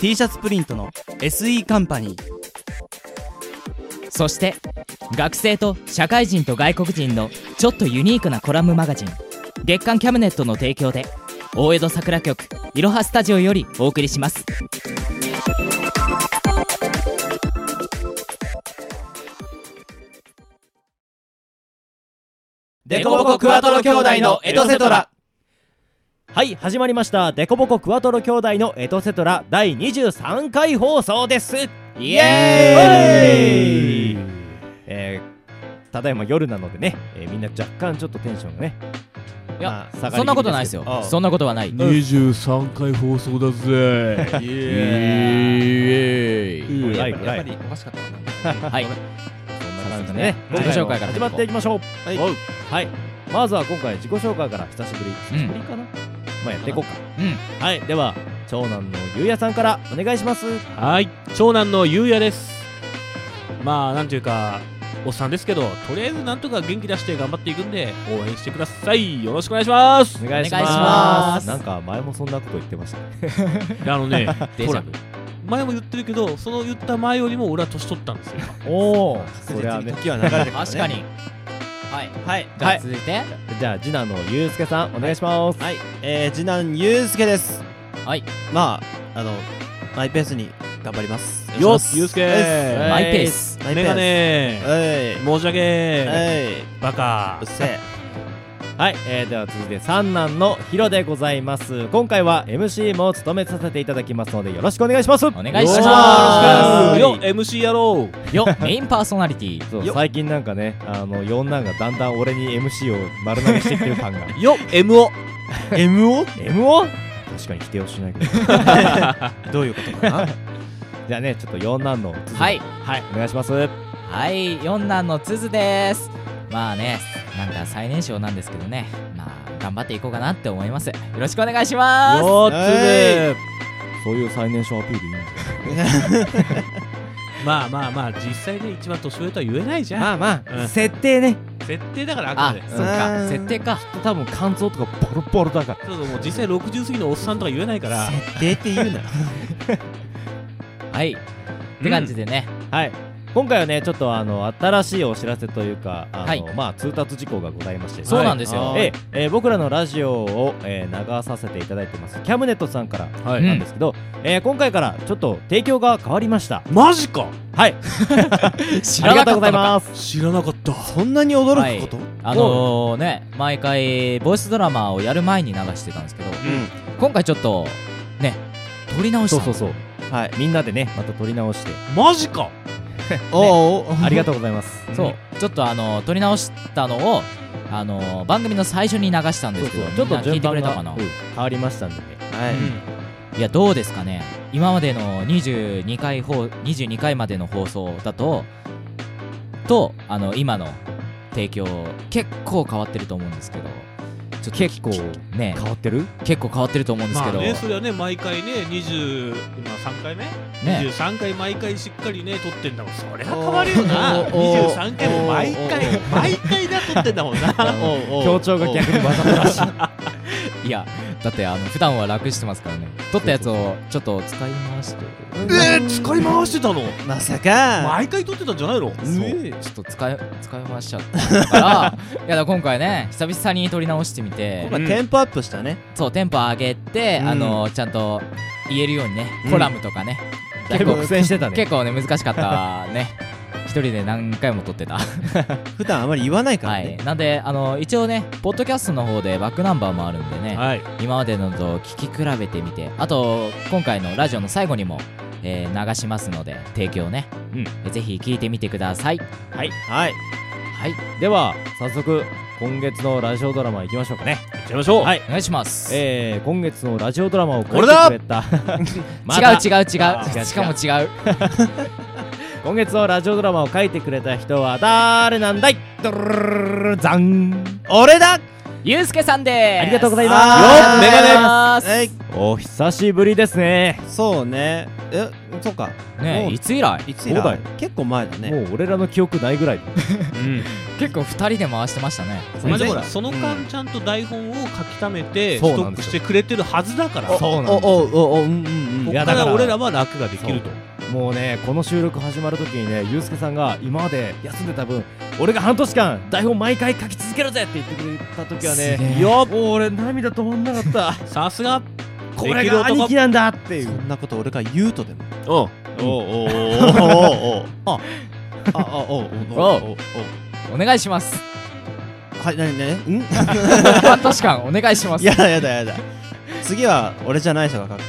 T シャツプリントの SE カンパニー。そして学生と社会人と外国人のちょっとユニークなコラムマガジン月刊キャムネットの提供で大江戸桜局いろはスタジオよりお送りします。デコボコクワトロ兄弟のエトセトラ。はい、始まりました。デコボコクワトロ兄弟のエトセトラ第23回放送です。イエーイ。ただいま夜なのでね、みんな若干ちょっとテンションがね、いや、まあ、そんなことないですよ。ああ、そんなことはない。23回放送だぜイエーイ。やっぱりおかしかったなはい、ね、自己紹介から始まっていきましょう。はい、はい、まずは今回自己紹介から。久しぶりかな、まあやっていこうか。はい、では長男のゆうやさんからお願いします。はい、長男のゆうやです。まあなんていうかおっさんですけど、とりあえずなんとか元気出して頑張っていくんで応援してください。よろしくお願いします。お願いします。なんか前もそんなこと言ってましたねあのねほら前も言ってるけど、その言った前よりも俺は年取ったんですよ。おー、それはね、時は流れてるからね確かに。はい、はい、じゃあ続いて、じゃあ次男のゆうすけさんお願いします。はい、次男ゆうすけです。はい、まあ、マイペースに頑張ります。よし、ゆうすけーマイペース、メガネー、申し訳ー、バカー、うっせー。はい、では続いて三男のヒロでございます。今回は MC も務めさせていただきますのでよろしくお願いします。お願いします。よ、MC やろうよメインパーソナリティ。そう、最近なんかね、四男がだんだん俺に MC を丸投げしてきてる感がよ、MO MO? MO? 確かに否定をしないけどどういうことかなじゃあね、ちょっと四男のつづ、はい、はい、お願いします。はい、四男のつづです。まあね、なんか最年少なんですけどね、まあ頑張っていこうかなって思います。よろしくお願いします。よーっつね、そういう最年少アピールいいんですよねまあ実際で一番年上とは言えないじゃん。まあ、うん、設定ね、設定だから。あくまでそっか、設定か。多分肝臓とかボロボロだから。そうそう、もう実際60過ぎのおっさんとか言えないから設定って言うなはい、って感じでね、はい、今回はね、ちょっと新しいお知らせというか、はい、まあ通達事項がございまして、ね、そうなんですよ。僕らのラジオを、流させていただいてますキャムネットさんからなんですけど、今回からちょっと提供が変わりました。マジか。はい知らなかったのか。ありがとうございます。知らなかった。そんなに驚くこと、はい、ね、毎回ボイスドラマをやる前に流してたんですけど、今回ちょっとね、撮り直した。そう、はい、みんなでね、また撮り直して。マジかね、ありがとうございます、うん、そう、ちょっと撮り直したのを番組の最初に流したんですけど、ちょっと順番が、変わりましたんで、はい、いやどうですかね。今までの22回までの放送だと今の提供結構変わってると思うんですけど、ちょっと結構ね変わってる？結構変わってると思うんですけど、まあね、それはね、毎回ね、23回目、23回毎回しっかりね撮ってんだもん。それは変わるよな。23回も毎回だ撮ってんだもんな強調が逆にわざとらしいいやだって普段は楽してますからね。取ったやつをちょっと使い回して使い回してたのまさか毎回取ってたんじゃないの。ちょっと使い回しちゃっただからいやだ今回ね久々に取り直してみて今回テンポアップしたね。そうテンポ上げてちゃんと言えるようにねコラムとかね結構苦戦してたね。結構ね難しかったね一人で何回も撮ってた普段あまり言わないからね、はい、なんで一応ねポッドキャストの方でバックナンバーもあるんでね、はい、今までのと聞き比べてみてあと今回のラジオの最後にも、流しますので提供ね、ぜひ聞いてみてください。はいはい、はい、では早速今月のラジオドラマ行きましょうかね。行っちゃいましょう。はいお願いします。今月のラジオドラマを書いてくれた違うしかも違う今月のラジオドラマを書いてくれた人は誰なんだい。ドルルルルザン俺だゆうすけさんでーす。ありがとうございます。メガネお久しぶりですね。そうねそうかねいつ以来結構前だね。もう俺らの記憶ないぐらいだ、結構2人で回してましたね。その間ちゃんと台本を書き溜めてストックしてくれてるはずだから。そうなんですよ。ここから俺らは楽ができると。もうね、この収録始まるときにね、ゆうすけさんが今まで休んでた分俺が半年間台本毎回書き続けるぜって言ってくれたときはね、よっ俺涙止まんなかったさすがこれが兄貴なんだっていう。そんなこと俺が言うとでもお願いします。はい、なになにん半年間お願いします。やだやだやだ次は俺じゃない人が書くから。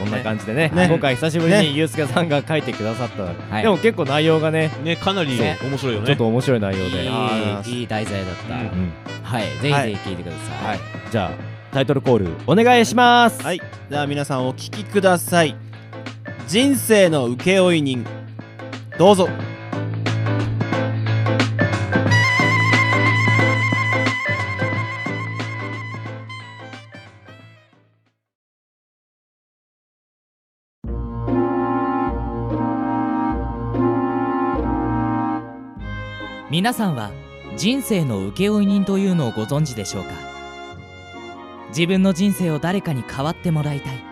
そんな感じでね、今回久しぶりにゆうすけさんが書いてくださった。でも結構内容がね、かなり面白いよね。ちょっと面白い内容で、いい題材だった。はい、ぜひぜひ聞いてください。じゃあタイトルコールお願いします。はい、では皆さんお聞きください。人生の請負人、どうぞ。皆さんは人生の請負人というのをご存知でしょうか。自分の人生を誰かに変わってもらいたい。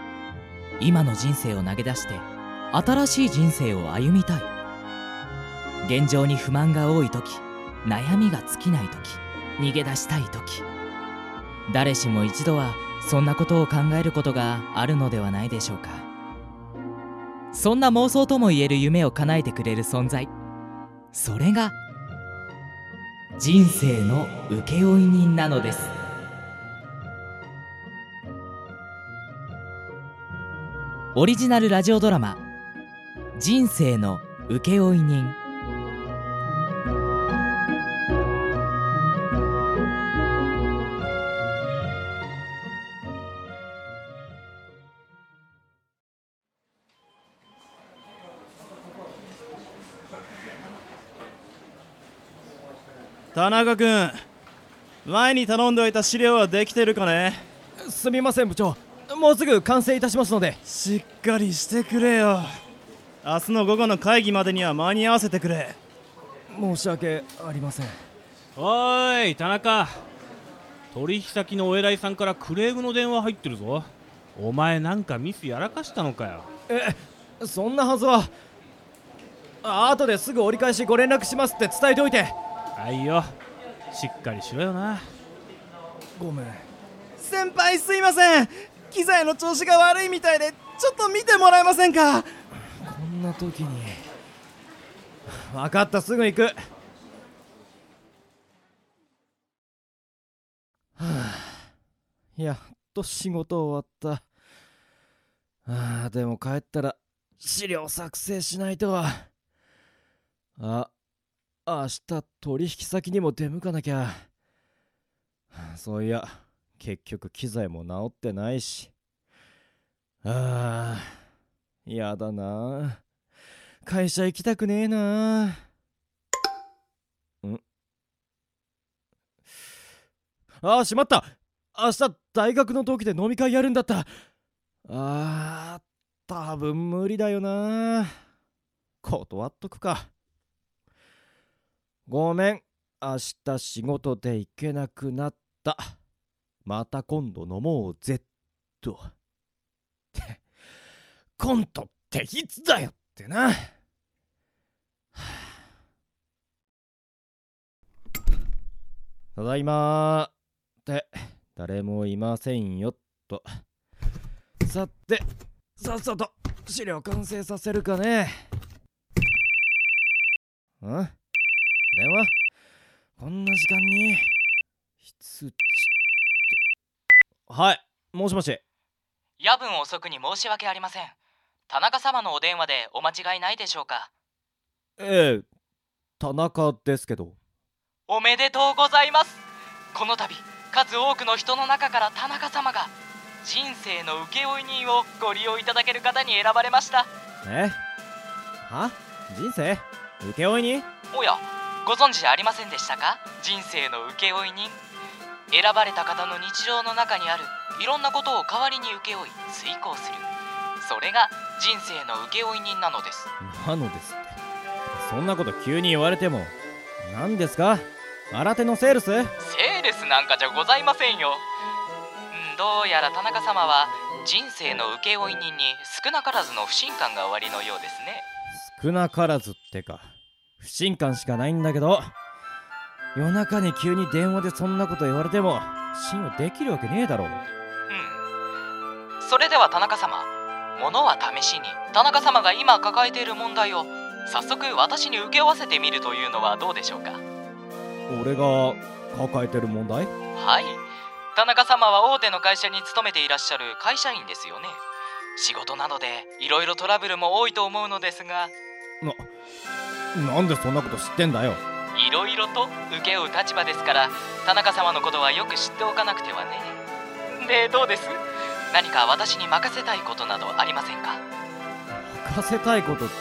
今の人生を投げ出して新しい人生を歩みたい。現状に不満が多いとき、悩みが尽きないとき、逃げ出したいとき、誰しも一度はそんなことを考えることがあるのではないでしょうか。そんな妄想ともいえる夢を叶えてくれる存在、それが人生の請負人なのです。オリジナルラジオドラマ「人生の請負人」。田中君、前に頼んでおいた資料はできてるかね。すみません部長、もうすぐ完成いたしますので。しっかりしてくれよ。明日の午後の会議までには間に合わせてくれ。申し訳ありません。おーい田中、取引先のお偉いさんからクレームの電話入ってるぞ。お前なんかミスやらかしたのかよ。そんなはずは。後ですぐ折り返しご連絡しますって伝えておいて。はいよ、しっかりしろよな。ごめん。先輩すいません。機材の調子が悪いみたいでちょっと見てもらえませんか。こんな時に。分かった、すぐ行く。はあ、やっと仕事終わった。でも帰ったら資料作成しないとは。明日取引先にも出向かなきゃ。そういや結局機材も直ってないし。やだな、会社行きたくねえな。しまった、明日大学の同期で飲み会やるんだった。多分無理だよな。断っとくか。ごめん、明日仕事で行けなくなった。また今度飲もうぜっと。って、コントっていつだよってな。ただいまーって、誰もいませんよっと。さて、さっさと資料完成させるかね。ん？電話？こんな時間に？非通知って。はい、もしもし。夜分遅くに申し訳ありません。田中様のお電話でお間違いないでしょうか？ええ、田中ですけど。おめでとうございます。この度数多くの人の中から田中様が人生の請負人をご利用いただける方に選ばれました。え？は？人生？請負人？おや、ご存知ありませんでしたか？人生の請負人。選ばれた方の日常の中にあるいろんなことを代わりに請負い、遂行する。それが人生の請負人なのです。なのですって、そんなこと急に言われても。何ですか、新手のセールス？セールスなんかじゃございませんよ。どうやら田中様は人生の請負人に少なからずの不信感がおありのようですね。少なからずってか、不信感しかないんだけど。夜中に急に電話でそんなこと言われても信用できるわけねえだろう。それでは田中様、物は試しに田中様が今抱えている問題を早速私に請け負わせてみるというのはどうでしょうか？俺が抱えてる問題？はい。田中様は大手の会社に勤めていらっしゃる会社員ですよね。仕事などでいろいろトラブルも多いと思うのですが。なんでそんなこと知ってんだよ。いろいろと請け負う立場ですから、田中様のことはよく知っておかなくてはね。で、どうです？何か私に任せたいことなどありませんか？任せたいことって、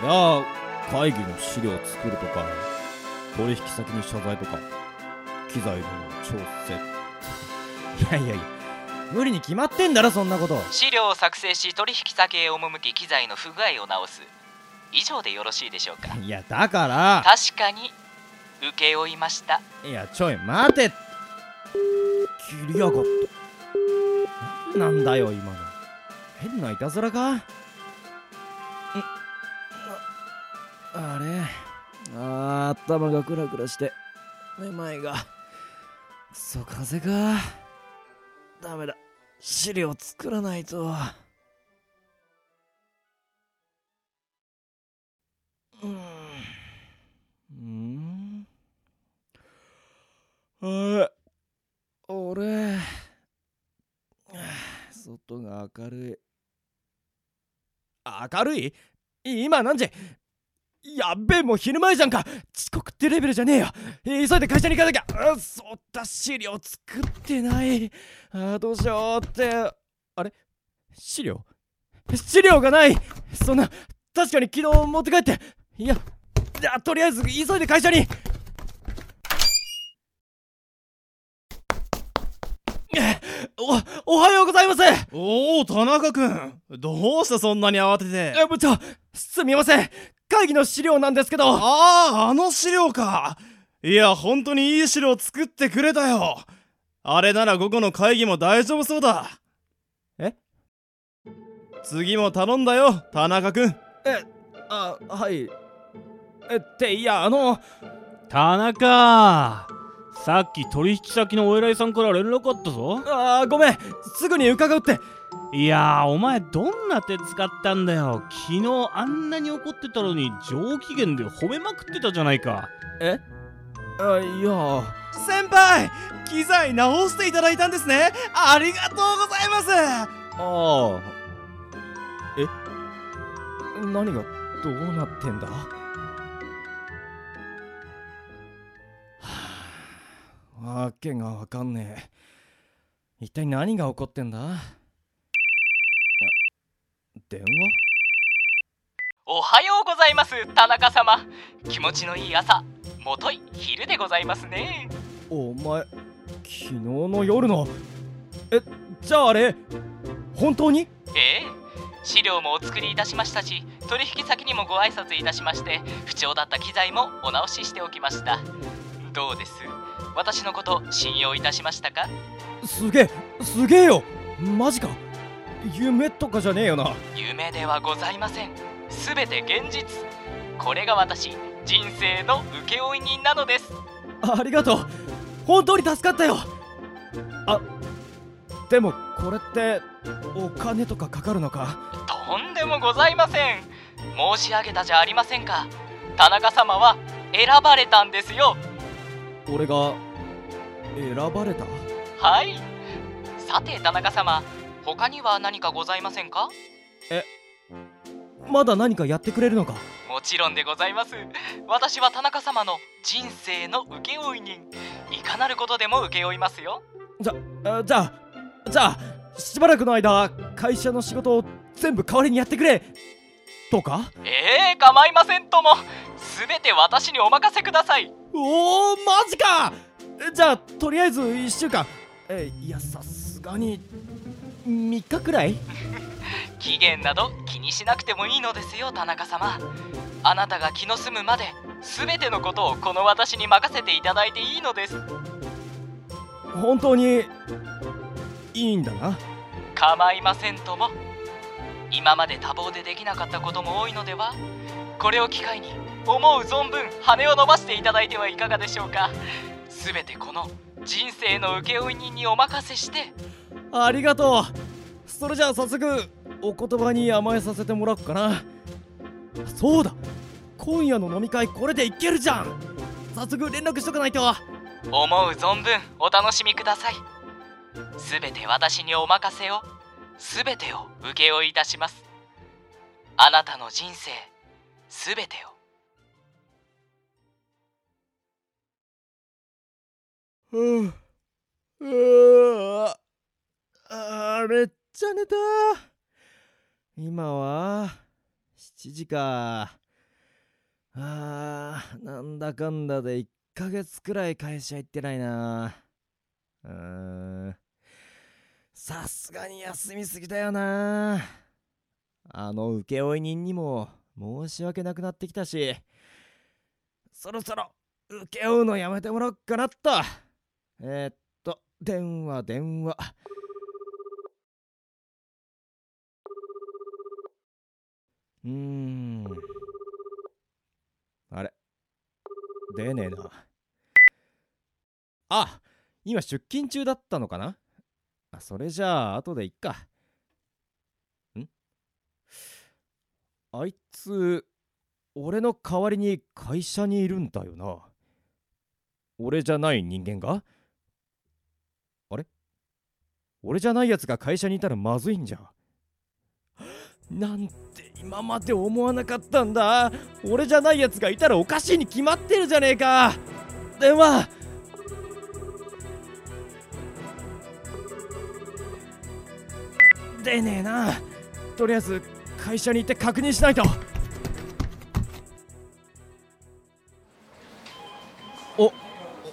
そりゃあ会議の資料を作るとか、取引先に謝罪とか、機材の調整。いや無理に決まってんだろそんなこと。資料を作成し、取引先へ赴き、機材の不具合を直す。以上でよろしいでしょうか？いや、だから確かに請負いました。いや、ちょい待て。切りやがった。なんだよ今の、変ないたずらか？あれ、頭がクラクラしてめまいが。クソ風か。ダメだ、資料作らないと。あれ、俺、外が明るい。明るい？今何時？やっべえ、もう昼前じゃんか。遅刻ってレベルじゃねえよ。急いで会社に行かなきゃ。そうだ、資料作ってない。どうしようって。あれ、資料がない。そんな、確かに昨日持って帰って。いや、とりあえず急いで会社に。おはようございます。おお、田中くん、どうしたそんなに慌てて。部長、すみません。会議の資料なんですけど。あの資料か。いや、本当にいい資料作ってくれたよ。あれなら午後の会議も大丈夫そうだ。え？次も頼んだよ、田中くん。はい。って、いや、田中、さっき取引先のお偉いさんから連絡あったぞ。ごめん、すぐに伺うって。いやー、お前どんな手使ったんだよ。昨日あんなに怒ってたのに上機嫌で褒めまくってたじゃないか。え？いや、先輩、機材直していただいたんですね。ありがとうございます。え？何がどうなってんだ？わけがわかんねえ。一体何が起こってんだ？電話？おはようございます、田中様。気持ちのいい朝、もとい昼でございますね。お前、昨日の夜の。じゃああれ、本当に？資料もお作りいたしましたし、取引先にもご挨拶いたしまして、不調だった機材もお直ししておきました。どうです？私のこと信用いたしましたか？すげえよ。マジか。夢とかじゃねえよな。夢ではございません。すべて現実。これが私、人生の請負人なのです。ありがとう。本当に助かったよ。あ、でもこれってお金とかかかるのか？とんでもございません。申し上げたじゃありませんか。田中様は選ばれたんですよ。俺が選ばれた？はい。さて田中様、他には何かございませんか？まだ何かやってくれるのか？もちろんでございます。私は田中様の人生の請負人。いかなることでも請け負いますよ。じゃあしばらくの間会社の仕事を全部代わりにやってくれとか？構いませんとも。すべて私にお任せください。おー、マジか。じゃあとりあえず1週間、いやさすがに3日くらい期限など気にしなくてもいいのですよ田中様。あなたが気の済むまで全てのことをこの私に任せていただいていいのです。本当にいいんだな？構いませんとも。今まで多忙でできなかったことも多いのでは？これを機会に思う存分羽を伸ばしていただいてはいかがでしょうか。すべてこの人生の請負人にお任せして。ありがとう。それじゃあ早速お言葉に甘えさせてもらおうかな。そうだ、今夜の飲み会これでいけるじゃん。早速連絡しとかないと。思う存分お楽しみください。すべて私にお任せを。すべてを請負いたします。あなたの人生すべてを。めっちゃ寝た。今は7時か。なんだかんだで1ヶ月くらい会社行ってないな。さすがに休みすぎだよな。あの請負人にも申し訳なくなってきたし、そろそろ請け負うのやめてもらおっかなっと。電話。あれ、出ねえな。あ、今出勤中だったのかな。それじゃあ後でいっか。あいつ俺の代わりに会社にいるんだよな。俺じゃない人間が？あれ？俺じゃないやつが会社にいたらまずいんじゃん。なんて今まで思わなかったんだ。俺じゃないやつがいたらおかしいに決まってるじゃねえか。電話。出ねえな。とりあえず会社に行って確認しないと。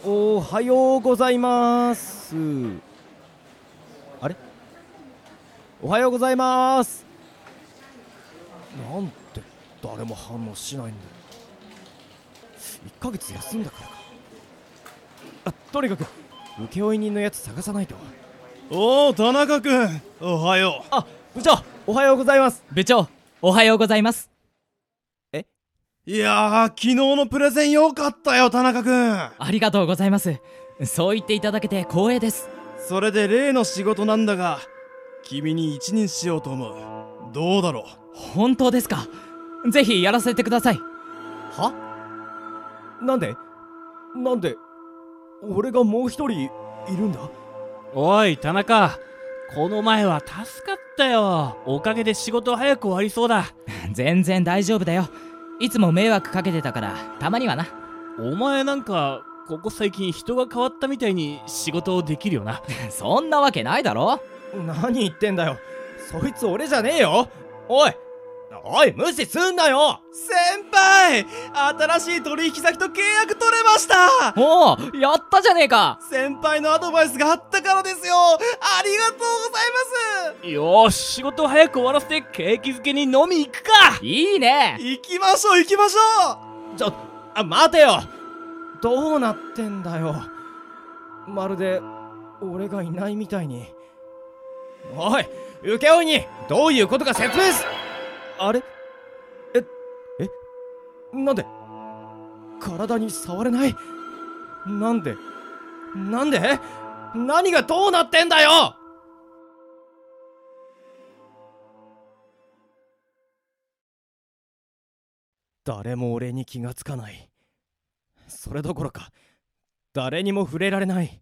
おはようございます。あれ、おはようございます。なんて誰も反応しないんだよ。1ヶ月休んだからか。とにかく請負人のやつ探さないと。おー、田中くん、おはよう。部長、おはようございます。部長、おはようございます。いやー、昨日のプレゼン良かったよ田中くん。ありがとうございます。そう言っていただけて光栄です。それで例の仕事なんだが、君に一任しようと思う。どうだろう？本当ですか？ぜひやらせてください。は？なんで俺がもう一人いるんだ？おい田中、この前は助かったよ。おかげで仕事早く終わりそうだ。全然大丈夫だよ。いつも迷惑かけてたから、たまにはな。お前なんかここ最近人が変わったみたいに仕事をできるよな。そんなわけないだろ。何言ってんだよ。そいつ俺じゃねえよ。おい無視すんなよ。先輩、新しい取引先と契約取れました。おお、やったじゃねえか。先輩のアドバイスがあったからですよ。ありがとうございます。よし、仕事を早く終わらせて景気づけに飲み行くか。いいね。行きましょう。ちょっと待てよ。どうなってんだよ。まるで俺がいないみたいに。おい、請負にどういうことか説明す。あれ、なんで体に触れない？なんで何がどうなってんだよ。誰も俺に気がつかない。それどころか誰にも触れられない。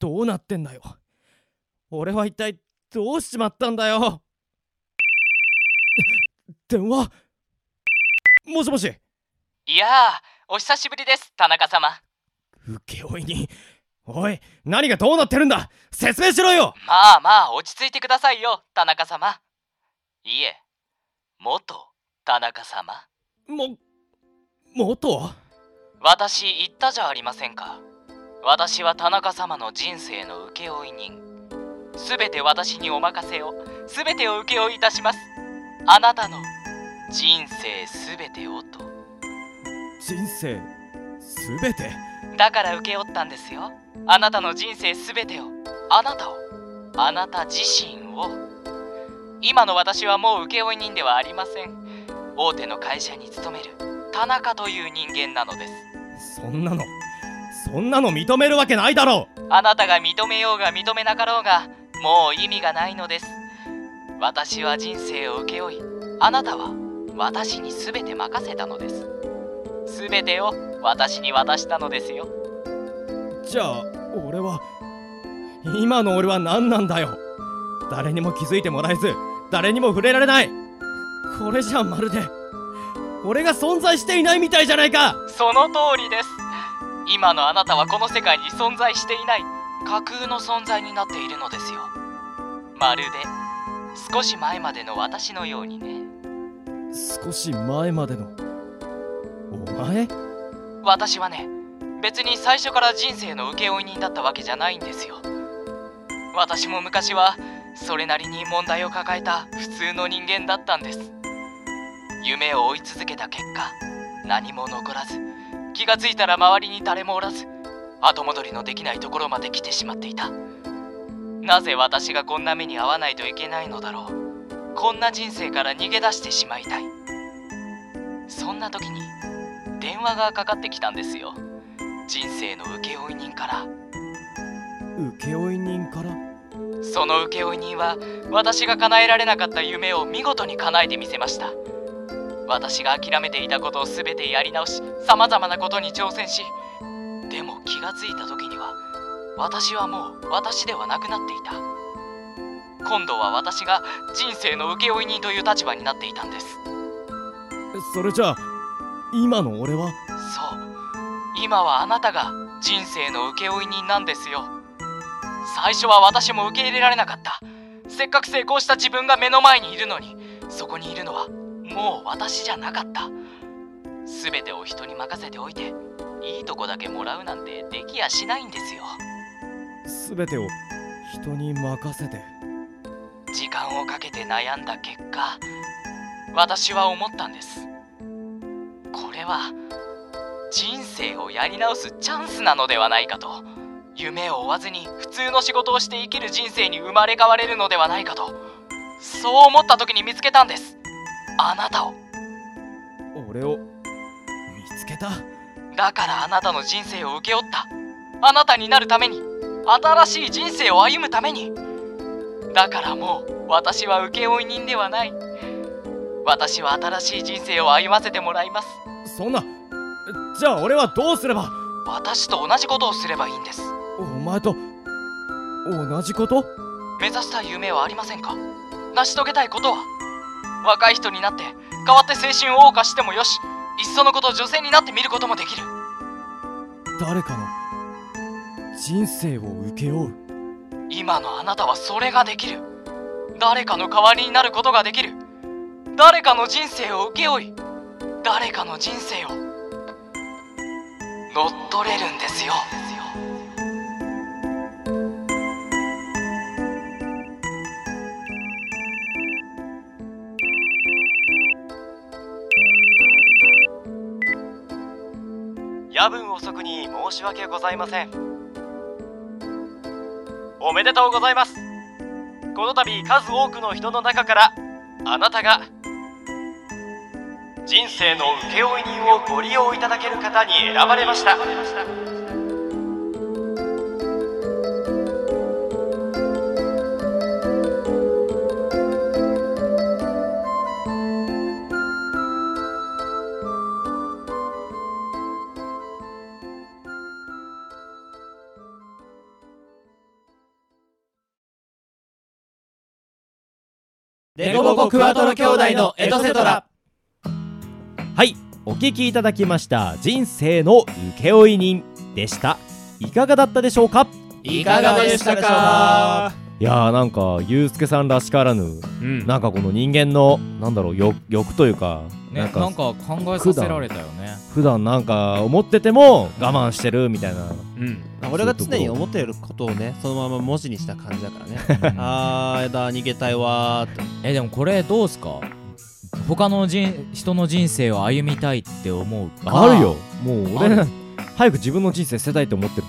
どうなってんだよ。俺は一体どうしちまったんだよ。電話。もしもし。いやあ、お久しぶりです田中様。請負人。おい、何がどうなってるんだ、説明しろよ。まあまあ落ち着いてくださいよ田中様。いえ、元田中様。元？私言ったじゃありませんか。私は田中様の人生の請負人。すべて私にお任せを。すべてを請負いたします。あなたの人生すべてをと。人生すべて？だから請け負ったんですよ。あなたの人生すべてを。あなたを。あなた自身を。今の私はもう請負人ではありません。大手の会社に勤める田中という人間なのです。そんなの認めるわけないだろう。あなたが認めようが認めなかろうがもう意味がないのです。私は人生を請負い、あなたは私に全て任せたのです。全てを私に渡したのですよ。じゃあ俺は、今の俺は何なんだよ。誰にも気づいてもらえず、誰にも触れられない。これじゃまるで俺が存在していないみたいじゃないか。その通りです。今のあなたはこの世界に存在していない、架空の存在になっているのですよ。まるで少し前までの私のようにね。少し前までのお前？私はね、別に最初から人生の請負人だったわけじゃないんですよ。私も昔はそれなりに問題を抱えた普通の人間だったんです。夢を追い続けた結果、何も残らず、気がついたら周りに誰もおらず、後戻りのできないところまで来てしまっていた。なぜ私がこんな目に遭わないといけないのだろう。こんな人生から逃げ出してしまいたい。そんな時に電話がかかってきたんですよ。人生の請負人から。請負人から？その請負人は私が叶えられなかった夢を見事に叶えてみせました。私が諦めていたことを全てやり直し、様々なことに挑戦し、でも気がついた時には、私はもう私ではなくなっていた。今度は私が人生の請負人という立場になっていたんです。それじゃあ、今の俺は？そう、今はあなたが人生の請負人なんですよ。最初は私も受け入れられなかった。せっかく成功した自分が目の前にいるのに、そこにいるのはもう私じゃなかった。すべてを人に任せておいて、いいとこだけもらうなんてできやしないんですよ。すべてを人に任せて。時間をかけて悩んだ結果、私は思ったんです。これは人生をやり直すチャンスなのではないかと。夢を追わずに普通の仕事をして生きる人生に生まれ変われるのではないかと。そう思った時に見つけたんです。あなたを。俺を見つけた。だからあなたの人生を請け負った。あなたになるために、新しい人生を歩むために。だからもう私は請負人ではない。私は新しい人生を歩ませてもらいます。そんな。じゃあ俺はどうすれば？私と同じことをすればいいんです。お前と同じこと？目指した夢はありませんか？成し遂げたいことは？若い人になって変わって青春を謳歌してもよし、いっそのこと女性になってみることもできる。誰かの人生を請け負う。今のあなたはそれができる。誰かの代わりになることができる。誰かの人生を請け負い、誰かの人生を乗っ取れるんですよ。夜分遅くに申し訳ございません。おめでとうございます。この度数多くの人の中からあなたが人生の請負人をご利用いただける方に選ばれました。デコボコクワトロ兄弟のエトセトラ。はい、お聞きいただきました人生の請負人でした。いかがだったでしょうか。いかがでしたか。いやー、なんかゆうすけさんらしからぬ、なんかこの人間の欲というか、ね、なんか考えさせられたよね。普段なんか思ってても我慢してるみたいな、俺が常に思ってることをね、そのまま文字にした感じだからねあーやだ、逃げたいわーって。でもこれどうすか、他の人の人生を歩みたいって思うか。あるよ、もう俺早く自分の人生捨てたいと思ってる。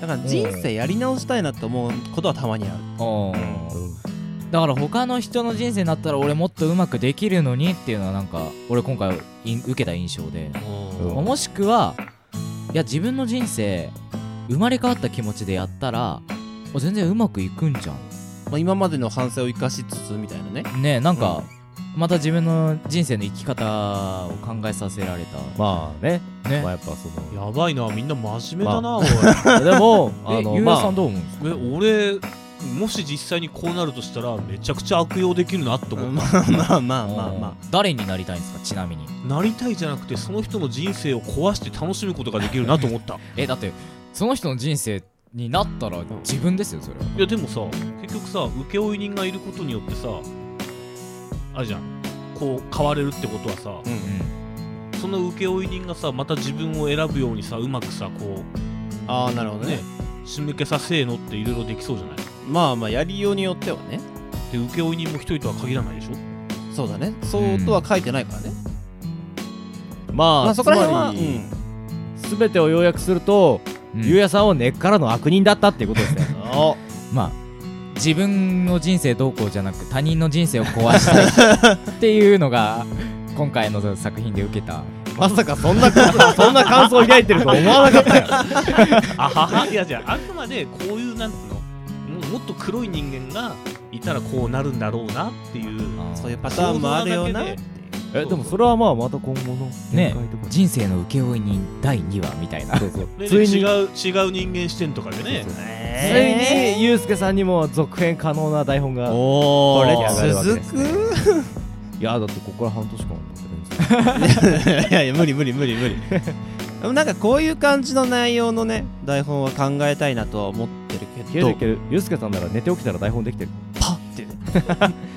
だから人生やり直したいなって思うことはたまにある。だから他の人の人生になったら俺もっとうまくできるのにっていうのは、なんか俺今回受けた印象で、もしくはいや自分の人生生まれ変わった気持ちでやったら全然うまくいくんじゃん、今までの反省を生かしつつみたいなね。なんか、また自分の人生の生き方を考えさせられた。まあね、まあやっぱそのやばいな、みんな真面目だな、おいでもゆうやさんどう思うんですか。俺もし実際にこうなるとしたらめちゃくちゃ悪用できるなって思う。まあ誰になりたいんですか。ちなみになりたいじゃなくて、その人の人生を壊して楽しむことができるなと思っただってその人の人生になったら自分ですよ、それは。いやでもさ、結局さ、請負人がいることによってさ、あれじゃん、こう変われるってことはさ、その請負人がさ、また自分を選ぶようにさ、うまくさ、こうなるほどね、仕向けさせーのっていろいろできそうじゃない。まあやりようによってはね。で、請負人も一人とは限らないでしょ。そうだね、そうとは書いてないからね。まあそこら辺は全てを要約すると、ゆうやさんは根っからの悪人だったっていうことですねまあ自分の人生どうこうじゃなく、他人の人生を壊したいっていうのが今回の作品で受けた。まさかそんな感想を抱いてると思わなかったよあはは。いや、じゃああくまでこういうなんていうの、もっと黒い人間がいたらこうなるんだろうなっていう、そういうパターンもあるよな。でもそれはまあまた今後の展開とか、ね、人生の請負人第2話みたいな。ついに違う人間視点とかでね。ついにゆうすけさんにも続編可能な台本がこれに上がるわけです、ね、続くいやだってここから半年間もいや無理でもなんかこういう感じの内容のね、台本は考えたいなとは思ってるけど。いける。ゆうすけさんなら寝て起きたら台本できてる。パッって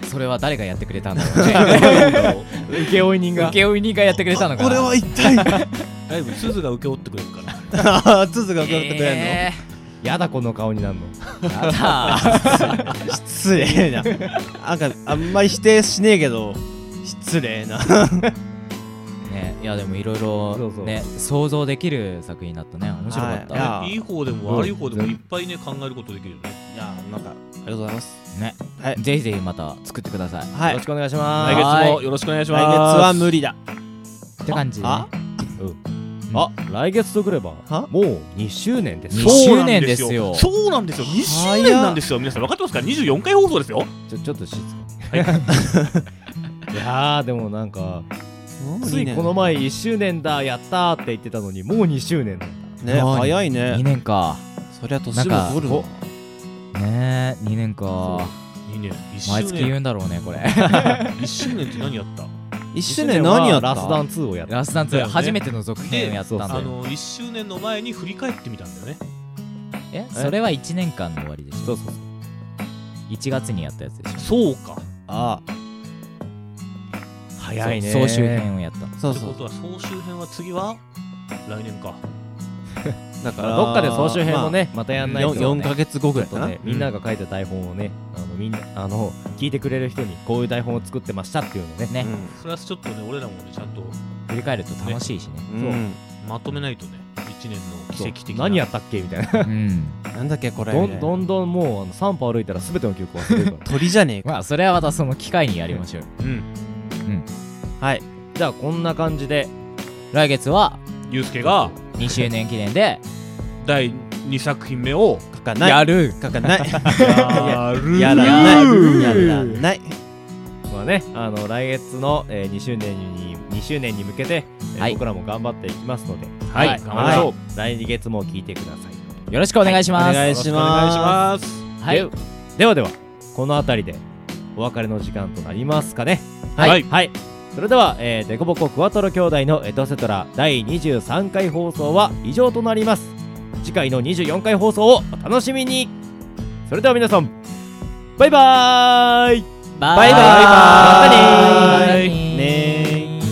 それは誰がやってくれたんだろうね請負人がやってくれたのかな。俺は一体だいぶ鈴が請け負ってくれるから鈴が請け負ってくれるの、やだ、この顔になるのやだ失礼な、なんかあんまり否定しねえけど失礼ないやでもいろいろね、想像できる作品だったね。面白かった。いい方でも悪い方でもいっぱいね、考えることできるね。いや、なんかありがとうございますね。ぜひぜひまた作ってください。よろしくお願いします。来月もよろしくお願いします。来月は無理だって感じでね。来月とくればもう2周年です。2周年ですよ。そうなんですよ。2周年なんですよ。皆さん分かってますか。24回放送ですよ。ちょっと静かに。いやーでもなんかついこの前1周年だやったーって言ってたのに、もう2周年なんだね。早いね。2年か。そりゃ年も取るわね。2年か。2年、毎月言うんだろうねこれ1周年って何やった。1周年何やった。ラスダン2をやった。ラスダン2、初めての続編をやったんだよ。1周年の前に振り返ってみたんだよね。それは1年間の終わりでしょ。そう1月にやったやつでしょ。そうか。早いね。総集編をやった。ってことは総集編は次は来年か。だからどっかで総集編をね、またやんないとね。4ヶ月後ぐらいかな。みんなが書いた台本をね、みんな聞いてくれる人にこういう台本を作ってましたっていうのね。それはちょっとね、俺らもねちゃんと振り返ると楽しいしね。まとめないとね、1年の奇跡的な何やったっけみたいな。なんだっけこれどんどんもう3歩歩いたら全ての記憶忘れるから鳥じゃねえか。まあそれはまたその機会にやりましょう。うん、うん、はい。じゃあこんな感じで来月はゆうすけが2周年記念で第2作品目を書かないやる書かないやらないまあね、来月の、2周年に向けて、はい、僕らも頑張っていきますので、はい、はい、頑張りましょう。来月も聞いてください。よろしくお願いします。はい、お願いします。はい、ではこの辺りでお別れの時間となりますかね。はい、はいはい、それでは、デコボコクワトロ兄弟のエトセトラ第23回放送は以上となります。次回の24回放送をお楽しみに。それでは皆さんバイバーイバイバイまたねーねー。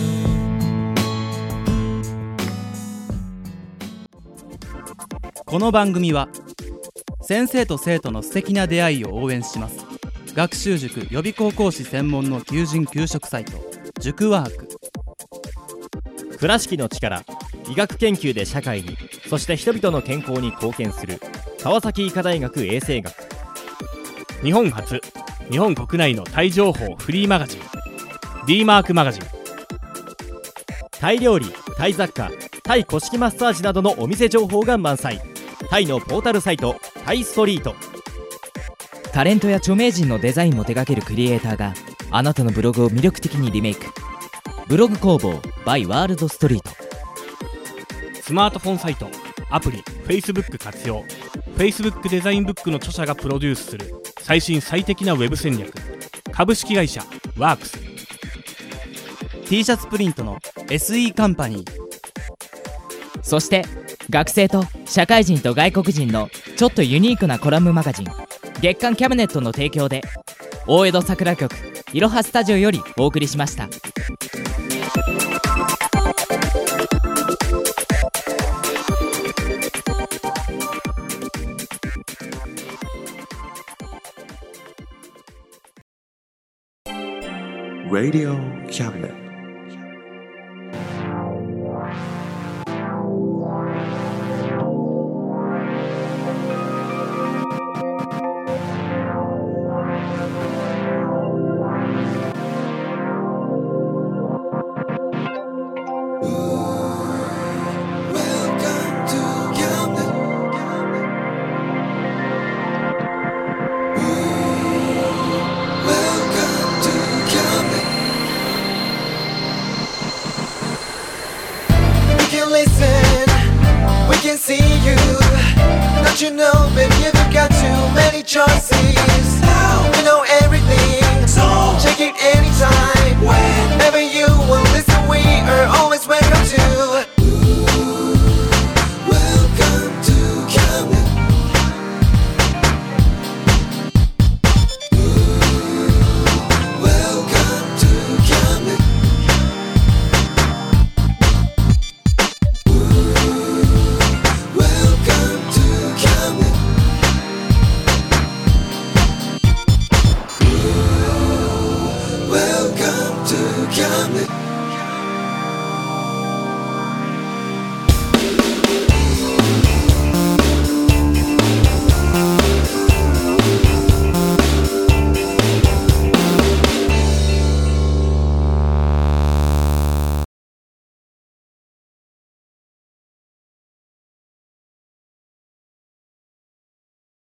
この番組は先生と生徒の素敵な出会いを応援します学習塾予備高校士専門の求人・求職サイト塾ワーク、倉敷の力、医学研究で社会にそして人々の健康に貢献する川崎医科大学衛生学、日本初日本国内のタイ情報フリーマガジン D マークマガジン、タイ料理、タイ雑貨、タイ古式マッサージなどのお店情報が満載。タイのポータルサイトタイストリート、タレントや著名人のデザインも手掛けるクリエイターがあなたのブログを魅力的にリメイク。ブログ工房 by ワールドストリート、スマートフォンサイト、アプリ Facebook 活用。 Facebook デザインブックの著者がプロデュースする最新最適なウェブ戦略、株式会社ワークス。 T シャツプリントの SE カンパニー。そして学生と社会人と外国人のちょっとユニークなコラムマガジン月刊キャビネットの提供で大江戸桜局いろはスタジオよりお送りしました。Radio Cabinet. Come